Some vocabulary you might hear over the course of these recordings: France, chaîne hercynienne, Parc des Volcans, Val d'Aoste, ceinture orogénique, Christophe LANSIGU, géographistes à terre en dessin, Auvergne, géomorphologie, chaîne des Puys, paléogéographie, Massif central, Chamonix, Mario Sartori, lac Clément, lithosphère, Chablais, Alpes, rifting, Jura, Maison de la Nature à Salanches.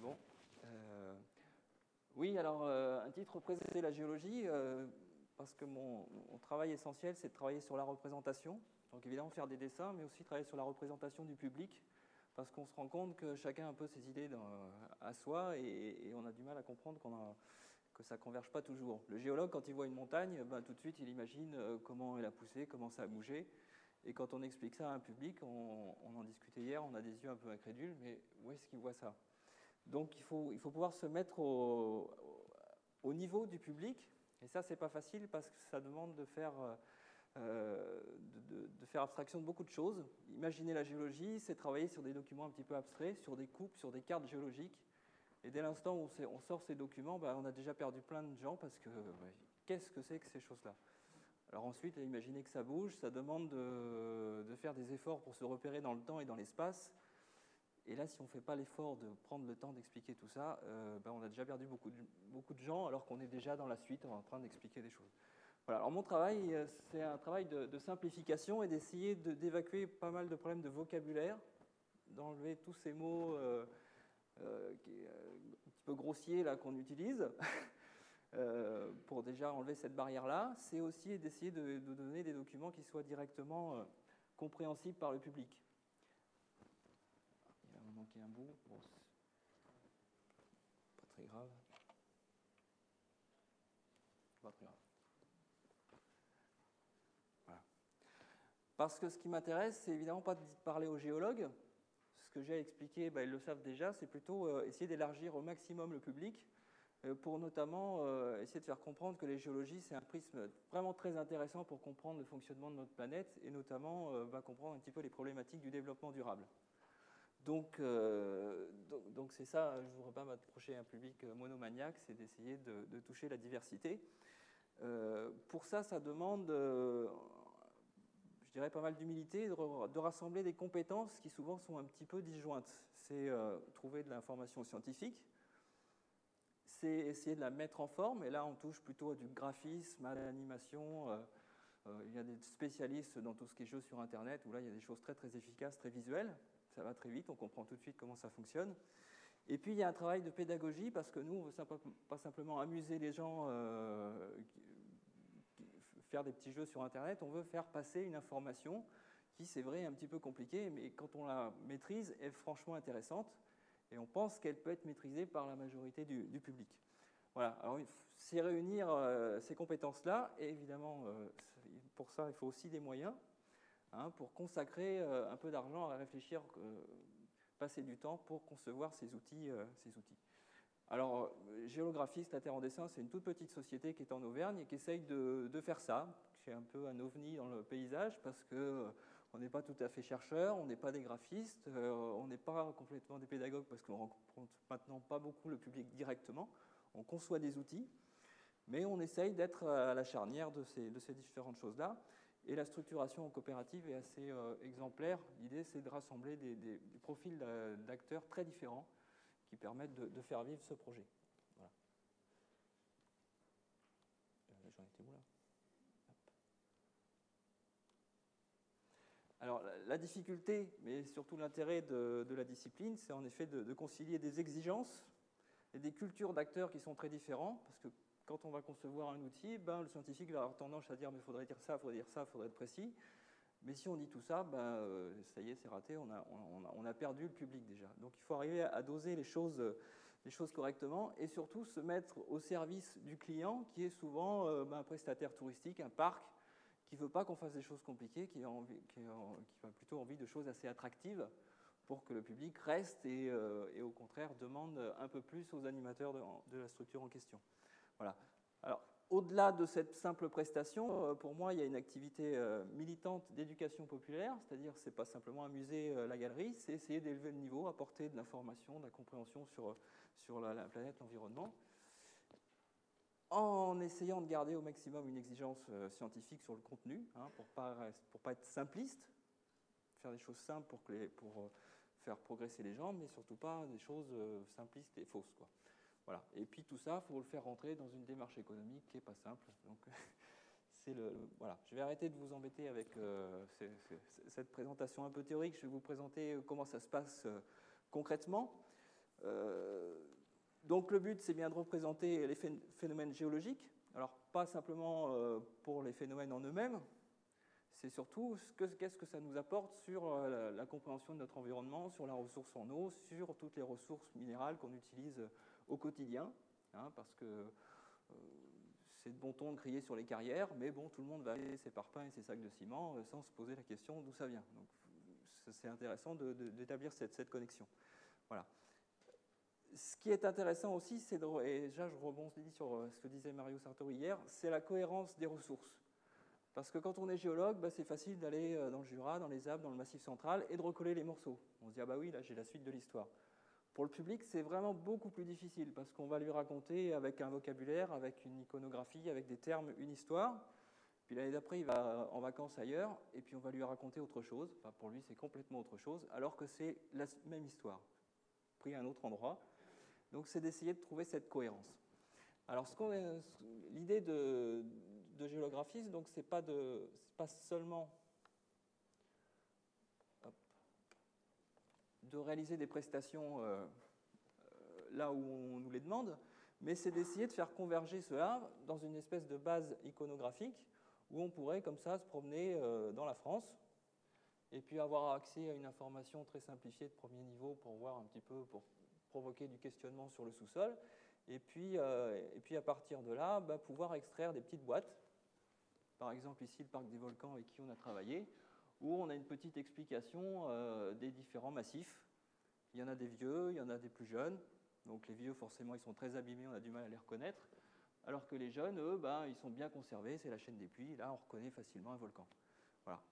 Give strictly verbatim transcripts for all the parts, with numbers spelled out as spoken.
bon. Euh, oui, alors, euh, un titre représentait la géologie, euh, parce que mon, mon travail essentiel, c'est de travailler sur la représentation. Donc, évidemment, faire des dessins, mais aussi travailler sur la représentation du public, parce qu'on se rend compte que chacun a un peu ses idées dans, à soi, et, et on a du mal à comprendre qu'on a... que ça ne converge pas toujours. Le géologue, quand il voit une montagne, ben, tout de suite, il imagine comment elle a poussé, comment ça a bougé. Et quand on explique ça à un public, on, on en discutait hier, on a des yeux un peu incrédules, mais où est-ce qu'il voit ça? Donc, il faut, il faut pouvoir se mettre au, au niveau du public. Et ça, c'est pas facile parce que ça demande de faire, euh, de, de, de faire abstraction de beaucoup de choses. Imaginer la géologie, c'est travailler sur des documents un petit peu abstraits, sur des coupes, sur des cartes géologiques. Et dès l'instant où on sort ces documents, ben on a déjà perdu plein de gens parce que ben, qu'est-ce que c'est que ces choses-là? Alors ensuite, imaginer que ça bouge, ça demande de, de faire des efforts pour se repérer dans le temps et dans l'espace. Et là, si on ne fait pas l'effort de prendre le temps d'expliquer tout ça, euh, ben on a déjà perdu beaucoup de, beaucoup de gens alors qu'on est déjà dans la suite en train d'expliquer des choses. Voilà. Alors mon travail, c'est un travail de, de simplification et d'essayer d'évacuer de, pas mal de problèmes de vocabulaire, d'enlever tous ces mots... Euh, Euh, qui est euh, un petit peu grossier là qu'on utilise euh, pour déjà enlever cette barrière là, c'est aussi d'essayer de, de donner des documents qui soient directement euh, compréhensibles par le public. Il va me manquer un bout, bon, pas très grave, pas très grave. Voilà. Parce que ce qui m'intéresse, c'est évidemment pas de parler aux géologues. Ce que j'ai expliqué, ben, ils le savent déjà, c'est plutôt euh, essayer d'élargir au maximum le public euh, pour notamment euh, essayer de faire comprendre que les géologies, c'est un prisme vraiment très intéressant pour comprendre le fonctionnement de notre planète et notamment euh, ben, comprendre un petit peu les problématiques du développement durable. Donc, euh, donc, donc c'est ça, je ne voudrais pas m'approcher à un public monomaniaque, c'est d'essayer de, de toucher la diversité. Euh, pour ça, ça demande... Euh, je dirais pas mal d'humilité, de rassembler des compétences qui souvent sont un petit peu disjointes. C'est euh, trouver de l'information scientifique, c'est essayer de la mettre en forme, et là on touche plutôt à du graphisme, à l'animation. Euh, euh, il y a des spécialistes dans tout ce qui est jeux sur Internet, où là il y a des choses très très efficaces, très visuelles, ça va très vite, on comprend tout de suite comment ça fonctionne. Et puis il y a un travail de pédagogie, parce que nous on ne veut pas simplement amuser les gens... Euh, faire des petits jeux sur Internet, on veut faire passer une information qui, c'est vrai, est un petit peu compliquée, mais quand on la maîtrise, est franchement intéressante, et on pense qu'elle peut être maîtrisée par la majorité du, du public. Voilà, alors c'est réunir euh, ces compétences-là, et évidemment, euh, pour ça, il faut aussi des moyens, hein, pour consacrer euh, un peu d'argent à réfléchir, euh, passer du temps pour concevoir ces outils. Euh, ces outils. Alors, géographistes à terre en dessin, c'est une toute petite société qui est en Auvergne et qui essaye de, de faire ça. C'est un peu un ovni dans le paysage parce qu'on euh, n'est pas tout à fait chercheur, on n'est pas des graphistes, euh, on n'est pas complètement des pédagogues parce qu'on ne rencontre maintenant pas beaucoup le public directement. On conçoit des outils, mais on essaye d'être à la charnière de ces, de ces différentes choses-là. Et la structuration en coopérative est assez euh, exemplaire. L'idée, c'est de rassembler des, des, des profils d'acteurs très différents qui permettent de, de faire vivre ce projet. Voilà. J'en étais où là? Hop. Alors, la, la difficulté, mais surtout l'intérêt de, de la discipline, c'est en effet de, de concilier des exigences et des cultures d'acteurs qui sont très différents, parce que quand on va concevoir un outil, ben, le scientifique va avoir tendance à dire « mais il faudrait dire ça, il faudrait dire ça, il faudrait être précis ». Mais si on dit tout ça, bah, ça y est, c'est raté, on a, on, a, on a perdu le public déjà. Donc il faut arriver à doser les choses, les choses correctement et surtout se mettre au service du client qui est souvent euh, bah, un prestataire touristique, un parc, qui ne veut pas qu'on fasse des choses compliquées, qui a, envie, qui, a, qui a plutôt envie de choses assez attractives pour que le public reste et, euh, et au contraire demande un peu plus aux animateurs de, de la structure en question. Voilà. Alors, au-delà de cette simple prestation, pour moi, il y a une activité militante d'éducation populaire, c'est-à-dire ce n'est pas simplement amuser la galerie, c'est essayer d'élever le niveau, apporter de l'information, de la compréhension sur, sur la, la planète, l'environnement, en essayant de garder au maximum une exigence scientifique sur le contenu, hein, pour ne pas, pour pas être simpliste, faire des choses simples pour, que les, pour faire progresser les gens, mais surtout pas des choses simplistes et fausses, quoi. Voilà. Et puis tout ça, il faut le faire rentrer dans une démarche économique qui n'est pas simple. Donc, c'est le, le, voilà. Je vais arrêter de vous embêter avec euh, ces, ces, cette présentation un peu théorique. Je vais vous présenter comment ça se passe euh, concrètement. Euh, donc le but, c'est bien de représenter les phénomènes géologiques. Alors, pas simplement euh, pour les phénomènes en eux-mêmes, c'est surtout qu'est-ce que ça nous apporte sur la, la compréhension de notre environnement, sur la ressource en eau, sur toutes les ressources minérales qu'on utilise au quotidien, hein, parce que euh, c'est de bon ton de crier sur les carrières, mais bon, tout le monde va aller ses parpaings et ses sacs de ciment euh, sans se poser la question d'où ça vient. Donc, c'est intéressant de, de, d'établir cette, cette connexion. Voilà. Ce qui est intéressant aussi, c'est de, et déjà je rebondis sur ce que disait Mario Sartori hier, c'est la cohérence des ressources. Parce que quand on est géologue, bah, c'est facile d'aller dans le Jura, dans les Alpes, dans le Massif central et de recoller les morceaux. On se dit « ah bah oui, là j'ai la suite de l'histoire ». Pour le public, c'est vraiment beaucoup plus difficile parce qu'on va lui raconter avec un vocabulaire, avec une iconographie, avec des termes, une histoire. Puis l'année d'après, il va en vacances ailleurs et puis on va lui raconter autre chose. Enfin, pour lui, c'est complètement autre chose alors que c'est la même histoire, pris à un autre endroit. Donc, c'est d'essayer de trouver cette cohérence. Alors, ce qu'on est, l'idée de, de géographisme, donc, c'est pas de, c'est pas seulement hop, de réaliser des prestations euh, là où on nous les demande, mais c'est d'essayer de faire converger cela dans une espèce de base iconographique où on pourrait, comme ça, se promener euh, dans la France et puis avoir accès à une information très simplifiée de premier niveau pour voir un petit peu... pour provoquer du questionnement sur le sous-sol, et puis, euh, et puis à partir de là, bah, pouvoir extraire des petites boîtes, par exemple ici le Parc des Volcans avec qui on a travaillé, où on a une petite explication euh, des différents massifs. Il y en a des vieux, il y en a des plus jeunes, donc les vieux forcément ils sont très abîmés, on a du mal à les reconnaître, alors que les jeunes, eux, bah, ils sont bien conservés, c'est la chaîne des Puys, là on reconnaît facilement un volcan. Voilà.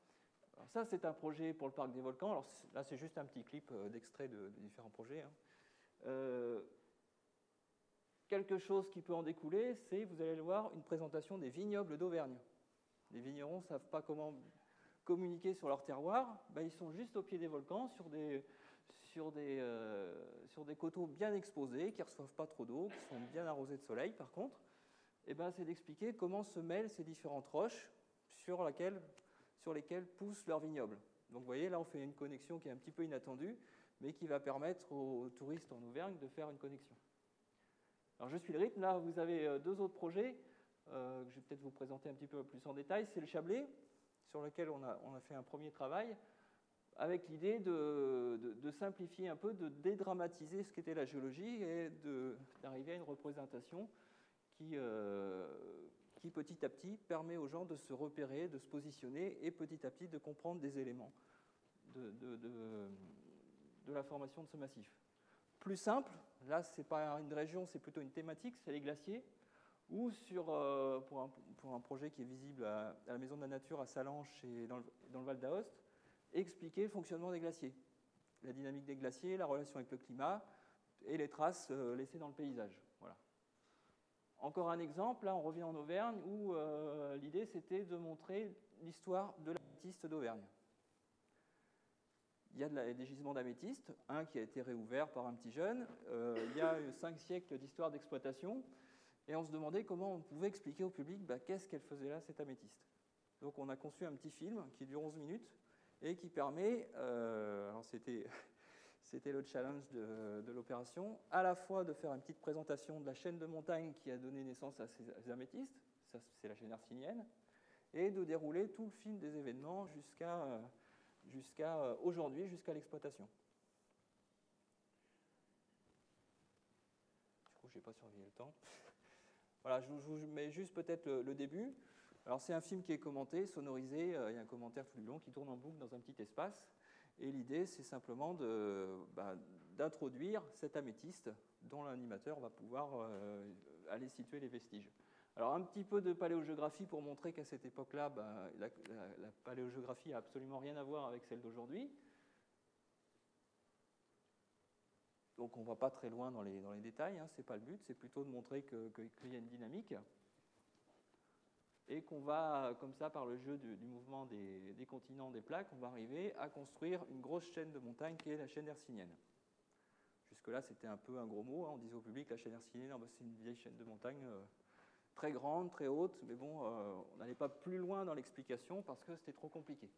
Alors ça c'est un projet pour le Parc des Volcans, alors là c'est juste un petit clip d'extrait de, de différents projets, hein. Euh, quelque chose qui peut en découler, c'est, vous allez le voir, une présentation des vignobles d'Auvergne. Les vignerons ne savent pas comment communiquer sur leur terroir, ben, ils sont juste au pied des volcans, sur des, sur des, euh, sur des coteaux bien exposés, qui ne reçoivent pas trop d'eau, qui sont bien arrosés de soleil par contre, et ben, c'est d'expliquer comment se mêlent ces différentes roches sur, laquelle, sur lesquelles poussent leurs vignobles. Donc vous voyez, là on fait une connexion qui est un petit peu inattendue, mais qui va permettre aux touristes en Auvergne de faire une connexion. Alors je suis le rythme, là vous avez deux autres projets, euh, que je vais peut-être vous présenter un petit peu plus en détail, c'est le Chablais, sur lequel on a, on a fait un premier travail, avec l'idée de, de, de simplifier un peu, de dédramatiser ce qu'était la géologie, et de, d'arriver à une représentation qui, euh, qui petit à petit permet aux gens de se repérer, de se positionner, et petit à petit de comprendre des éléments de... de, de de la formation de ce massif. Plus simple, là c'est pas une région, c'est plutôt une thématique, c'est les glaciers, ou sur, euh, pour, un, pour un projet qui est visible à, à la Maison de la Nature à Salanches et dans le, dans le Val d'Aoste, expliquer le fonctionnement des glaciers, la dynamique des glaciers, la relation avec le climat et les traces euh, laissées dans le paysage. Voilà. Encore un exemple, là on revient en Auvergne où euh, l'idée c'était de montrer l'histoire de l'améthyste d'Auvergne. Il y a de la, des gisements d'améthyste, un qui a été réouvert par un petit jeune. Euh, il y a cinq siècles d'histoire d'exploitation. Et on se demandait comment on pouvait expliquer au public bah, qu'est-ce qu'elle faisait là, cette améthyste. Donc on a conçu un petit film qui dure onze minutes et qui permet, euh, alors c'était, c'était le challenge de, de l'opération, à la fois de faire une petite présentation de la chaîne de montagne qui a donné naissance à ces, à ces améthystes, ça c'est la chaîne hercynienne, et de dérouler tout le film des événements jusqu'à... Euh, jusqu'à aujourd'hui, jusqu'à l'exploitation. Du coup, je n'ai pas surveillé le temps. Voilà, je vous mets juste peut-être le, le début. Alors, c'est un film qui est commenté, sonorisé. Il y a un commentaire tout le long qui tourne en boucle dans un petit espace. Et l'idée, c'est simplement de, bah, d'introduire cet améthyste dont l'animateur va pouvoir euh, aller situer les vestiges. Alors, un petit peu de paléogéographie pour montrer qu'à cette époque-là, bah, la, la, la paléogéographie n'a absolument rien à voir avec celle d'aujourd'hui. Donc, on ne va pas très loin dans les, dans les détails, hein, ce n'est pas le but, c'est plutôt de montrer que, que, qu'il y a une dynamique et qu'on va, comme ça, par le jeu du, du mouvement des, des continents, des plaques, on va arriver à construire une grosse chaîne de montagne qui est la chaîne hercynienne. Jusque-là, c'était un peu un gros mot, hein, on disait au public la chaîne hercynienne, bah, c'est une vieille chaîne de montagne... Euh, très grande, très haute, mais bon, euh, on n'allait pas plus loin dans l'explication parce que c'était trop compliqué.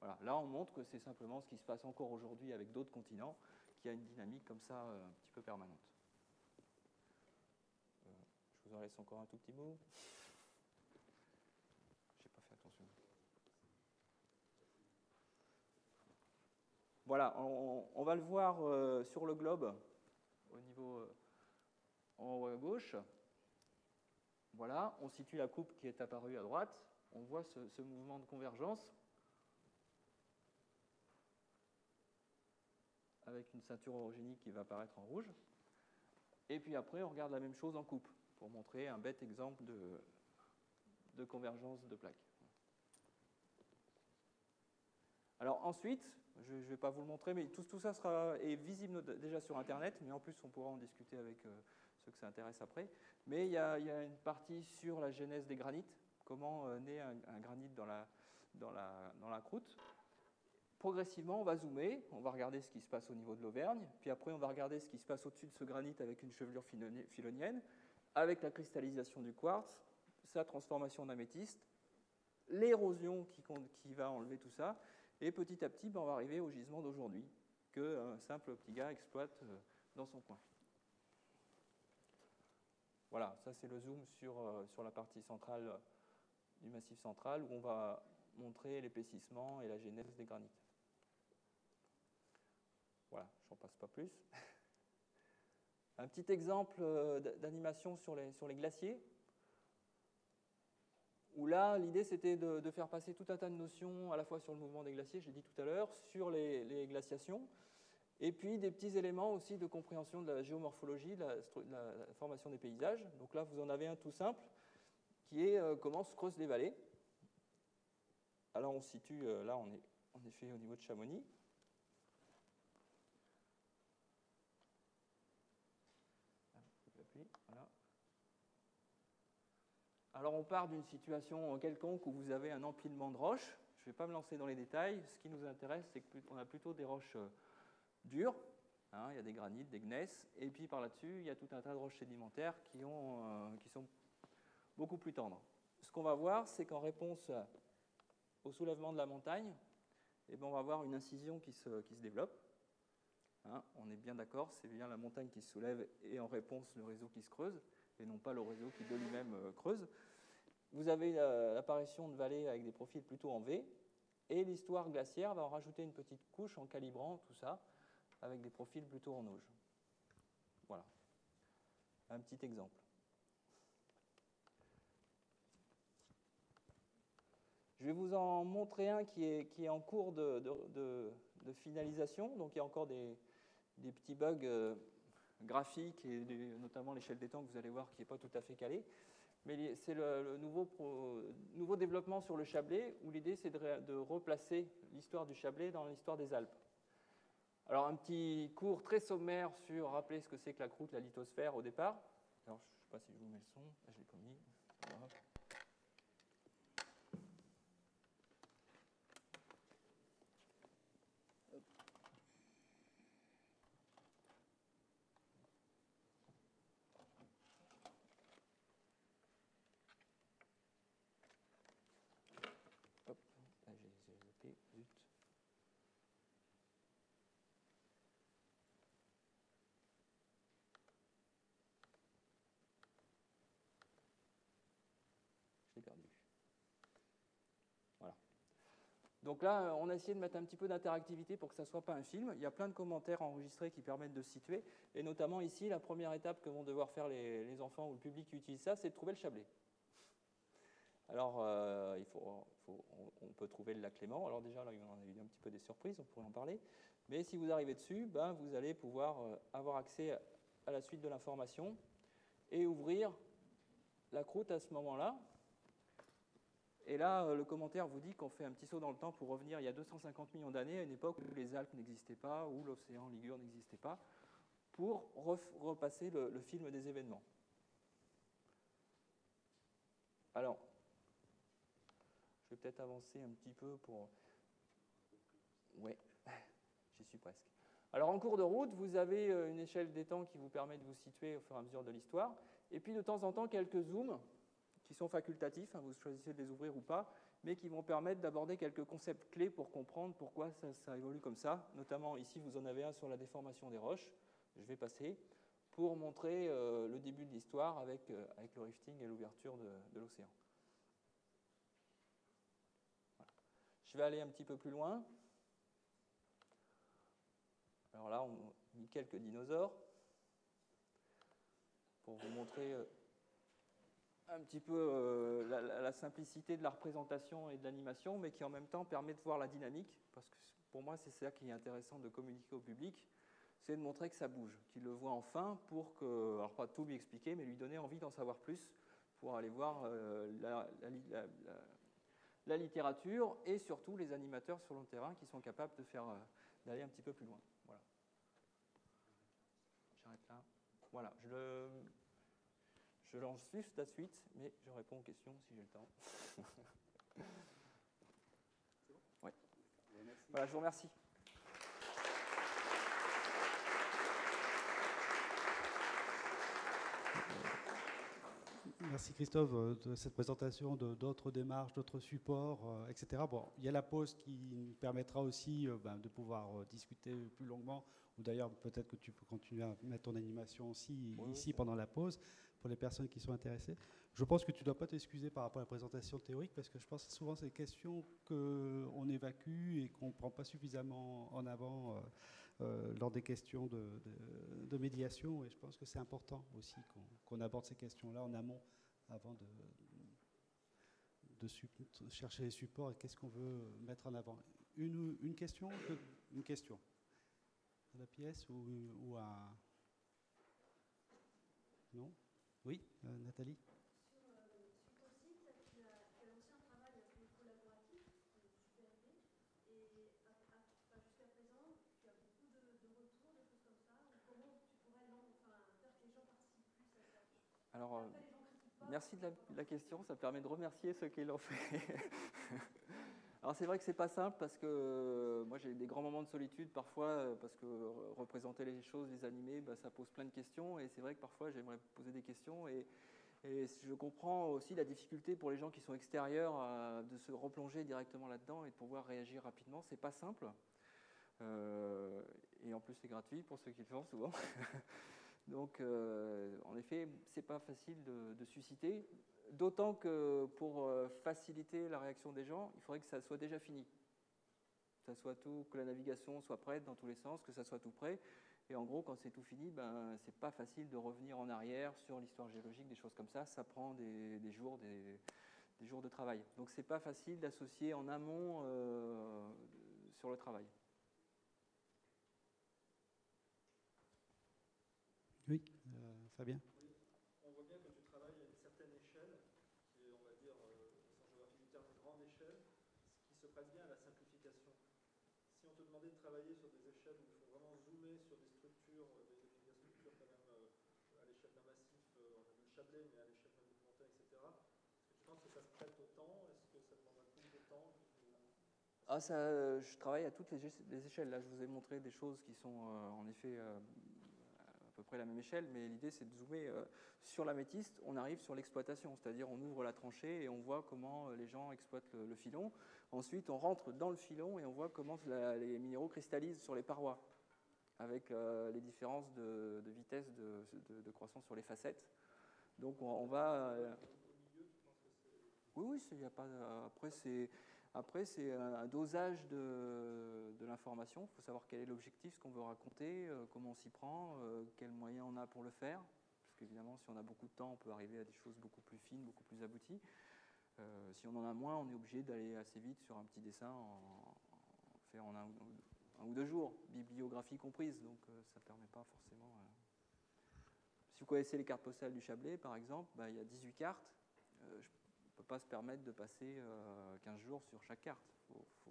Voilà. Là, on montre que c'est simplement ce qui se passe encore aujourd'hui avec d'autres continents, qu'il y a une dynamique comme ça euh, un petit peu permanente. Euh, je vous en laisse encore un tout petit bout. J'ai pas fait attention. Voilà, on, on va le voir euh, sur le globe, au niveau euh, en haut à gauche. Voilà, on situe la coupe qui est apparue à droite. On voit ce, ce mouvement de convergence avec une ceinture orogénique qui va apparaître en rouge. Et puis après, on regarde la même chose en coupe pour montrer un bête exemple de, de convergence de plaques. Alors ensuite, je ne vais pas vous le montrer, mais tout, tout ça sera, est visible déjà sur Internet, mais en plus, on pourra en discuter avec euh, ceux que ça intéresse après. Mais il y, y a une partie sur la genèse des granites, comment euh, naît un, un granit dans la, dans la, dans la croûte. Progressivement, on va zoomer, on va regarder ce qui se passe au niveau de l'Auvergne, puis après, on va regarder ce qui se passe au-dessus de ce granit avec une chevelure filonienne, avec la cristallisation du quartz, sa transformation en améthyste, l'érosion qui, qui va enlever tout ça, et petit à petit, ben, on va arriver au gisement d'aujourd'hui, qu'un simple petit gars exploite dans son coin. Voilà, ça c'est le zoom sur, sur la partie centrale du Massif central, où on va montrer l'épaississement et la genèse des granites. Voilà, j'en passe pas plus. Un petit exemple d'animation sur les, sur les glaciers, où là, l'idée, c'était de, de faire passer tout un tas de notions, à la fois sur le mouvement des glaciers, je l'ai dit tout à l'heure, sur les, les glaciations, et puis des petits éléments aussi de compréhension de la géomorphologie, de la, de la formation des paysages. Donc là, vous en avez un tout simple, qui est euh, comment se creusent les vallées. Alors, on se situe, euh, là, on est en effet au niveau de Chamonix. Voilà. Alors, on part d'une situation quelconque où vous avez un empilement de roches. Je ne vais pas me lancer dans les détails. Ce qui nous intéresse, c'est qu'on a plutôt des roches dures. Hein, il y a des granites, des gneiss. Et puis, par là-dessus, il y a tout un tas de roches sédimentaires qui, ont, euh, qui sont beaucoup plus tendres. Ce qu'on va voir, c'est qu'en réponse au soulèvement de la montagne, eh bien, on va avoir une incision qui se, qui se développe. Hein, on est bien d'accord, c'est bien la montagne qui se soulève et en réponse, le réseau qui se creuse, et non pas le réseau qui de lui-même creuse. Vous avez l'apparition de vallées avec des profils plutôt en V, et l'histoire glaciaire va en rajouter une petite couche en calibrant tout ça avec des profils plutôt en auge. Voilà, un petit exemple. Je vais vous en montrer un qui est, qui est en cours de, de, de, de finalisation, donc il y a encore des, des petits bugs euh, graphique et notamment l'échelle des temps que vous allez voir qui n'est pas tout à fait calée. Mais c'est le, le nouveau, pro, nouveau développement sur le Chablais où l'idée c'est de, de replacer l'histoire du Chablais dans l'histoire des Alpes. Alors un petit cours très sommaire sur rappeler ce que c'est que la croûte, la lithosphère au départ. Alors je ne sais pas si je vous mets le son, je ne l'ai pas mis. Voilà. Donc là, on a essayé de mettre un petit peu d'interactivité pour que ça ne soit pas un film. Il y a plein de commentaires enregistrés qui permettent de se situer. Et notamment ici, la première étape que vont devoir faire les, les enfants ou le public qui utilise ça, c'est de trouver le Chablais. Alors, euh, il faut, faut, on, on peut trouver le lac Clément. Alors déjà, là, on a eu un petit peu des surprises, on pourrait en parler. Mais si vous arrivez dessus, ben, vous allez pouvoir avoir accès à la suite de l'information et ouvrir la croûte à ce moment-là. Et là, le commentaire vous dit qu'on fait un petit saut dans le temps pour revenir il y a deux cent cinquante millions d'années, à une époque où les Alpes n'existaient pas, où l'océan Ligure n'existait pas, pour repasser le, le film des événements. Alors, je vais peut-être avancer un petit peu pour... Ouais, j'y suis presque. Alors, en cours de route, vous avez une échelle des temps qui vous permet de vous situer au fur et à mesure de l'histoire, et puis de temps en temps, quelques zooms, qui sont facultatifs, hein, vous choisissez de les ouvrir ou pas, mais qui vont permettre d'aborder quelques concepts clés pour comprendre pourquoi ça, ça évolue comme ça. Notamment, ici, vous en avez un sur la déformation des roches. Je vais passer pour montrer euh, le début de l'histoire avec, euh, avec le rifting et l'ouverture de, de l'océan. Voilà. Je vais aller un petit peu plus loin. Alors là, on a mis quelques dinosaures pour vous montrer euh, un petit peu euh, la, la, la simplicité de la représentation et de l'animation, mais qui en même temps permet de voir la dynamique, parce que pour moi, c'est ça qui est intéressant de communiquer au public, c'est de montrer que ça bouge, qu'il le voit enfin pour que, alors pas tout lui expliquer, mais lui donner envie d'en savoir plus pour aller voir euh, la, la, la, la, la littérature et surtout les animateurs sur le terrain qui sont capables de faire, euh, d'aller un petit peu plus loin. Voilà. J'arrête là. Voilà, je le... Je lance juste la suite, mais je réponds aux questions si j'ai le temps. Oui. Voilà, je vous remercie. Merci Christophe de cette présentation, d'autres démarches, d'autres supports, et cetera. Bon, il y a la pause qui nous permettra aussi ben, de pouvoir discuter plus longuement, ou d'ailleurs peut-être que tu peux continuer à mettre ton animation aussi oui, ici oui, pendant la pause, pour les personnes qui sont intéressées. Je pense que tu ne dois pas t'excuser par rapport à la présentation théorique, parce que je pense que souvent c'est des questions qu'on évacue et qu'on ne prend pas suffisamment en avant euh, euh, lors des questions de, de, de médiation, et je pense que c'est important aussi qu'on qu'on aborde ces questions-là en amont, avant de, de, de chercher les supports et qu'est-ce qu'on veut mettre en avant. Une, une question Une question. La pièce ou, ou à... Non? Oui, euh, Nathalie. Sur, euh, sur ton site, tu as lancé un travail collaboratif, euh, et à, à, enfin, jusqu'à présent, tu as beaucoup de, de retours, des choses comme ça. Comment tu pourrais enfin, faire que les gens participent plus à ça? Alors, euh, les gens pas, merci de la, la question, ça permet de remercier ceux qui l'ont fait. Alors c'est vrai que c'est pas simple parce que moi j'ai des grands moments de solitude parfois parce que représenter les choses, les animer, bah, ça pose plein de questions et c'est vrai que parfois j'aimerais poser des questions et, et je comprends aussi la difficulté pour les gens qui sont extérieurs à, de se replonger directement là-dedans et de pouvoir réagir rapidement, c'est pas simple euh, et en plus c'est gratuit pour ceux qui le font souvent. Donc euh, en effet c'est pas facile de, de susciter. D'autant que pour faciliter la réaction des gens, il faudrait que ça soit déjà fini. Que, ça soit tout, que la navigation soit prête dans tous les sens, que ça soit tout prêt. Et en gros, quand c'est tout fini, ben, c'est pas facile de revenir en arrière sur l'histoire géologique, des choses comme ça. Ça prend des, des, jours, des, des jours de travail. Donc c'est pas facile d'associer en amont euh, sur le travail. Oui, euh, Fabien. Bien à la simplification. Si on te demandait de travailler sur des échelles où il faut vraiment zoomer sur des structures, des infrastructures quand même euh, à l'échelle d'un massif, euh, le Chablais, mais à l'échelle d'une montagne, et cetera. Est-ce que tu penses que ça se prête au temps? Est-ce que ça demande plus de temps? Ah, ça, euh, je travaille à toutes les, les échelles. Là, je vous ai montré des choses qui sont euh, en effet euh, à peu près la même échelle, mais l'idée c'est de zoomer euh, sur l'améthyste. On arrive sur l'exploitation, c'est-à-dire on ouvre la tranchée et on voit comment les gens exploitent le, le filon. Ensuite, on rentre dans le filon et on voit comment la, les minéraux cristallisent sur les parois, avec euh, les différences de, de vitesse de, de, de croissance sur les facettes. Donc, on, on va... Euh, oui, oui, y a pas, après, c'est après, c'est un, un dosage de, de l'information. Il faut savoir quel est l'objectif, ce qu'on veut raconter, euh, comment on s'y prend, euh, quels moyens on a pour le faire. Parce qu'évidemment, si on a beaucoup de temps, on peut arriver à des choses beaucoup plus fines, beaucoup plus abouties. Euh, si on en a moins, on est obligé d'aller assez vite sur un petit dessin, en fait en, en, en un, un ou deux jours, bibliographie comprise, donc euh, ça ne permet pas forcément... Euh... Si vous connaissez les cartes postales du Chablais, par exemple, bah, y a dix-huit cartes, euh, je ne peux pas se permettre de passer euh, quinze jours sur chaque carte. Faut,